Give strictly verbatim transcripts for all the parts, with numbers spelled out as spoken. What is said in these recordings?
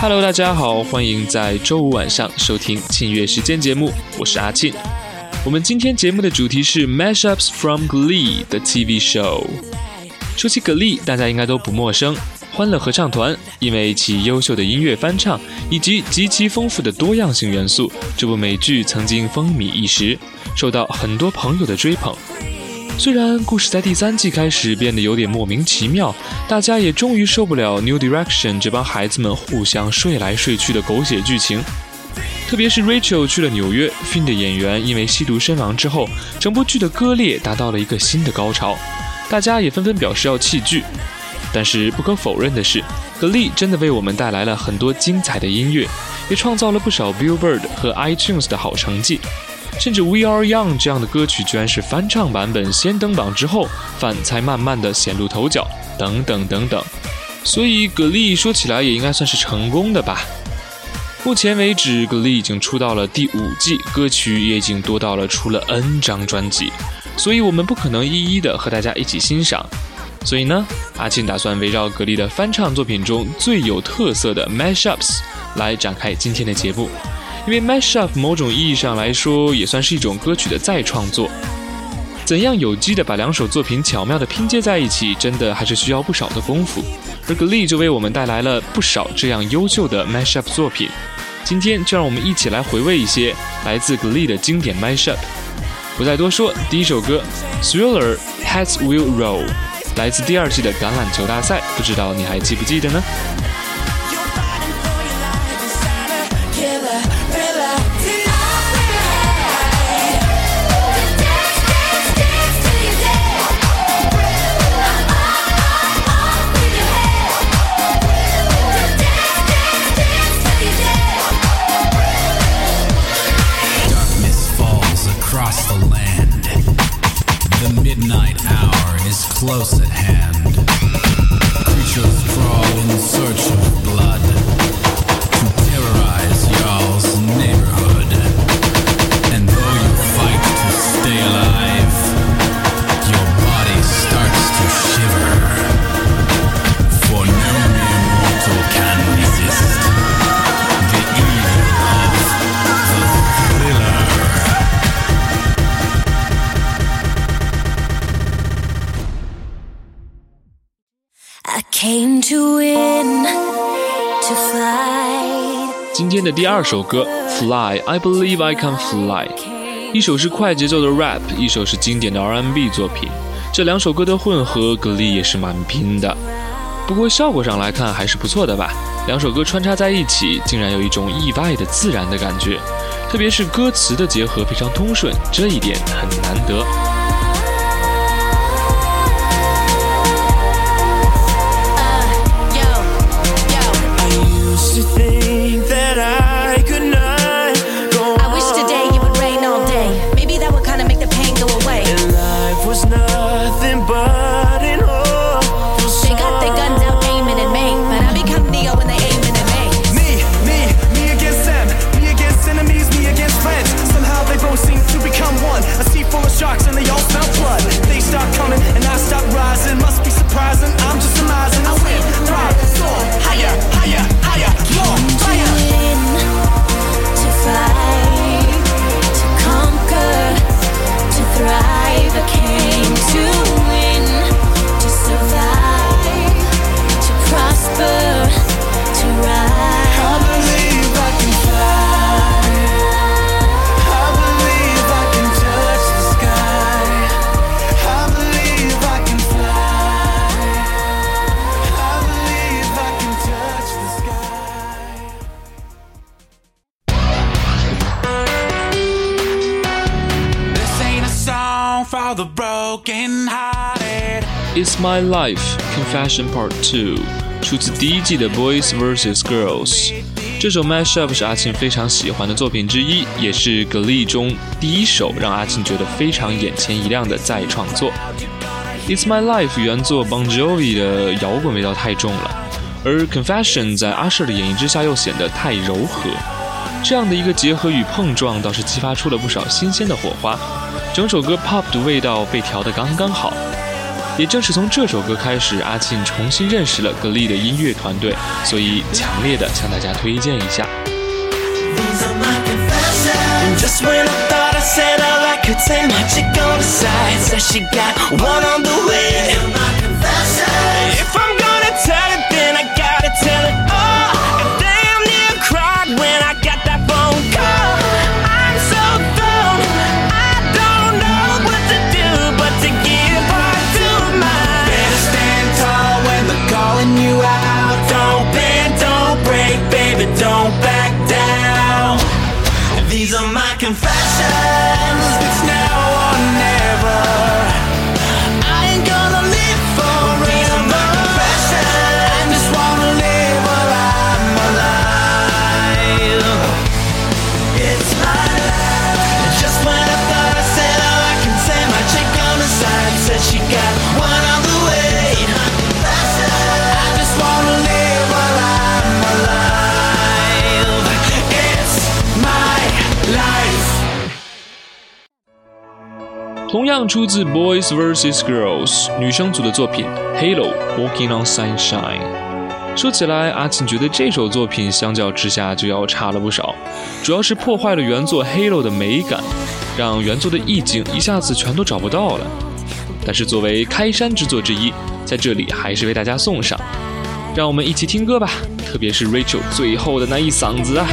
Hello， 大家好，欢迎在周五晚上收听庆月时间节目，我是阿庆。我们今天节目的主题是 Mashups from Glee 的 T V Show。说起 Glee， 大家应该都不陌生。欢乐合唱团因为其优秀的音乐翻唱以及极其丰富的多样性元素，这部美剧曾经风靡一时，受到很多朋友的追捧。虽然故事在第三季开始变得有点莫名其妙，大家也终于受不了 New Direction 这帮孩子们互相睡来睡去的狗血剧情。特别是 Rachel 去了纽约， Finn 的演员因为吸毒身亡之后，整部剧的割裂达到了一个新的高潮，大家也纷纷表示要弃剧。但是不可否认的是， Glee 真的为我们带来了很多精彩的音乐，也创造了不少 Billboard 和 iTunes 的好成绩。甚至 We Are Young 这样的歌曲居然是翻唱版本先登榜之后，反才慢慢的显露头角，等等等等。所以 Glee 说起来也应该算是成功的吧。目前为止 Glee 已经出到了第五季，歌曲也已经多到了出了 N 张专辑，所以我们不可能一一的和大家一起欣赏。所以呢，阿庆打算围绕 Glee 的翻唱作品中最有特色的 Mashups 来展开今天的节目。因为 mashup 某种意义上来说也算是一种歌曲的再创作，怎样有机的把两首作品巧妙的拼接在一起，真的还是需要不少的功夫，而 Glee 就为我们带来了不少这样优秀的 mashup 作品。今天就让我们一起来回味一些来自 Glee 的经典 mashup。 不再多说，第一首歌 Thriller Hats Will Roll 来自第二季的橄榄球大赛，不知道你还记不记得呢？Close at hand, creatures crawl in search of blood to terrorize y'all's neighborhood. And though you fight to stay alive, your body starts to shiver, for no mere mortal can resist the evil of the thriller.Came to win, to fly. 今天的第二首歌 Fly I believe I can fly， 一首是快节奏的 rap， 一首是经典的 R and B 作品，这两首歌的混合 Glee 也是蛮拼的，不过效果上来看还是不错的吧。两首歌穿插在一起，竟然有一种意外的自然的感觉，特别是歌词的结合非常通顺，这一点很难得。It's My Life Confession Part 二 出自第一季的 Boys versus Girls。 这首 mashup 是阿庆非常喜欢的作品之一，也是 Glee 中第一首让阿庆觉得非常眼前一亮的再创作。 It's My Life 原作 Bon Jovi 的摇滚味道太重了，而 Confession 在阿舍的演绎之下又显得太柔和，这样的一个结合与碰撞倒是激发出了不少新鲜的火花，整首歌 pop 的味道被调得刚刚好。也正是从这首歌开始，阿沁重新认识了 Glee 的音乐团队，所以强烈的向大家推荐一下。 These are my confessions. Just when I thought I said all I could say, my chick on the side says she got one on the way. These are my confessions. If I'm gonna tell it, then I gotta tell it all. I damn near cried when I got that phone call. I'm so dumb, I don't know what to do but to give heart to mine. Better stand tall when they're calling you out. Don't bend, don't break, baby, don't back.These are my confessions. It's now or never. I ain't gonna live forever. These are my confessions. I just wanna live while I'm alive. It's my life. Just when I thought I said all I can say, my chick on the side said she got one on the way. These are my confessions. I just wanna live while I'm alive. It's my同样出自 Boys versus Girls 女生组的作品 Halo Walking on Sunshine。 说起来，阿沁觉得这首作品相较之下就要差了不少，主要是破坏了原作 Halo 的美感，让原作的意境一下子全都找不到了。但是作为开山之作之一，在这里还是为大家送上，让我们一起听歌吧，特别是 Rachel 最后的那一嗓子啊。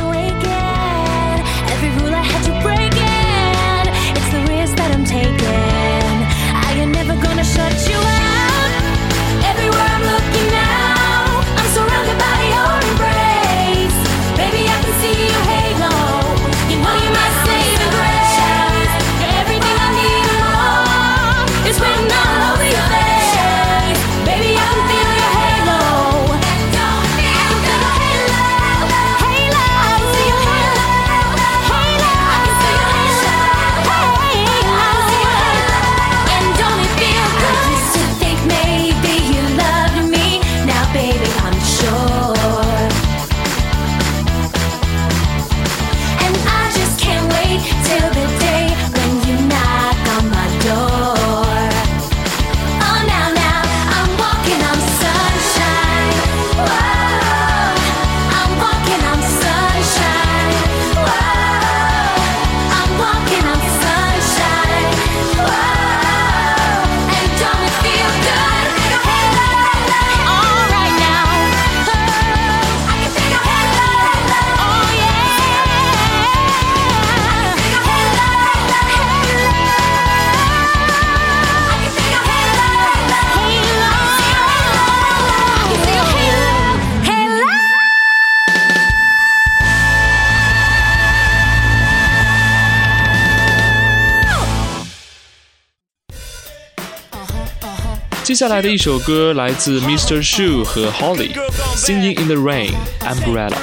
接下来的一首歌来自 Mister Shoo 和 Holly Singing in the Rain Umbrella，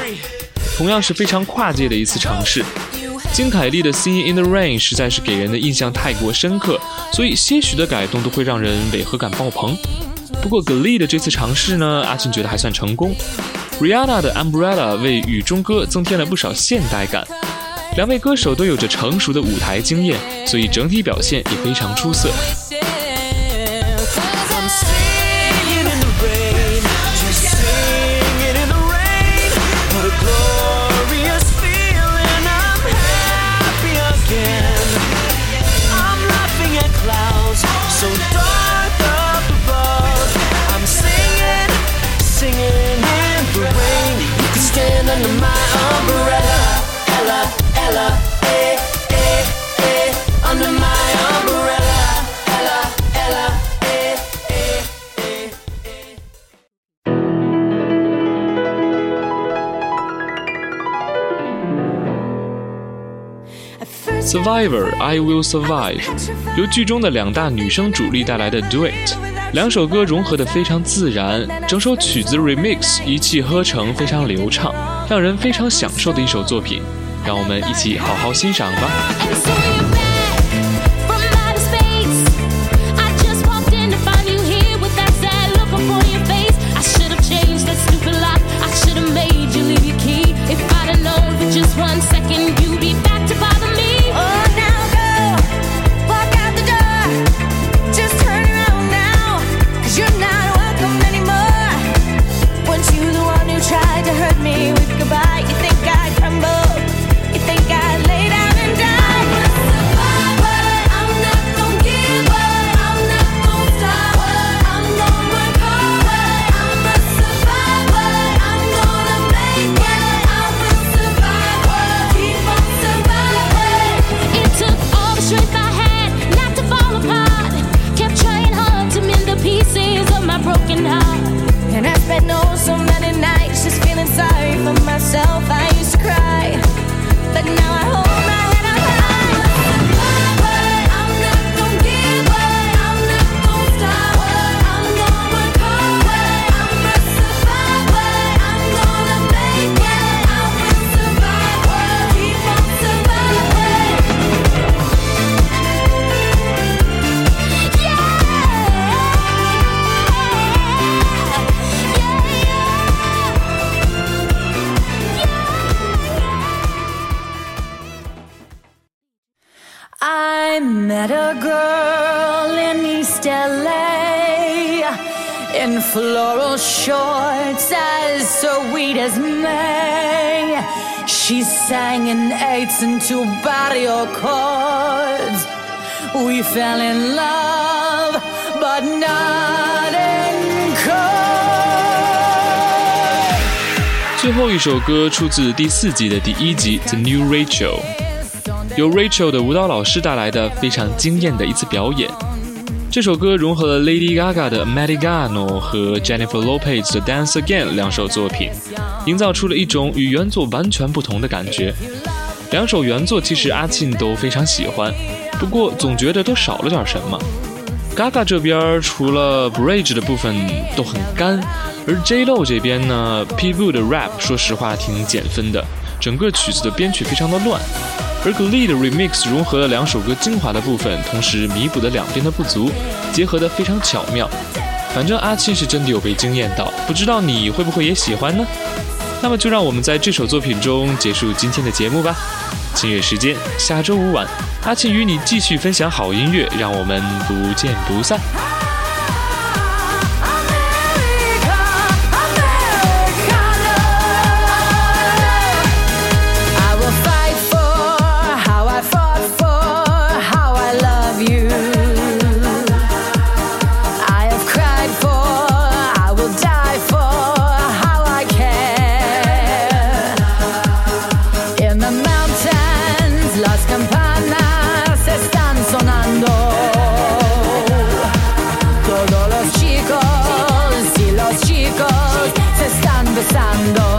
同样是非常跨界的一次尝试。金凯利的 Singing in the Rain 实在是给人的印象太过深刻，所以些许的改动都会让人违和感爆棚。不过 Glee 的这次尝试呢，阿沁觉得还算成功。Rihanna 的 Umbrella 为雨中歌增添了不少现代感，两位歌手都有着成熟的舞台经验，所以整体表现也非常出色。Survivor I Will Survive 由剧中的两大女生主力带来的 Duet， 两首歌融合得非常自然，整首曲子 remix 一气呵成，非常流畅，让人非常享受的一首作品，让我们一起好好欣赏吧。met a girl in East L A in floral shorts as sweet as May. She sang in eights and two barrio chords. We fell in love, but not in chords. 最后一首歌出自第四季的第一集 The New Rachel，由 Rachel 的舞蹈老师带来的非常惊艳的一次表演。这首歌融合了 Lady Gaga 的 Americano 和 Jennifer Lopez 的 Dance Again 两首作品，营造出了一种与原作完全不同的感觉。两首原作其实阿沁都非常喜欢，不过总觉得都少了点什么。Gaga 这边除了 Bridge 的部分都很干，而 J.Lo 这边呢 Pitbull 的 rap 说实话挺减分的，整个曲子的编曲非常的乱。而 Glee 的 remix 融合了两首歌精华的部分，同时弥补了两边的不足，结合得非常巧妙。反正阿沁是真的有被惊艳到，不知道你会不会也喜欢呢？那么就让我们在这首作品中结束今天的节目吧。轻乐时间，下周五晚，阿沁与你继续分享好音乐，让我们不见不散。Pasando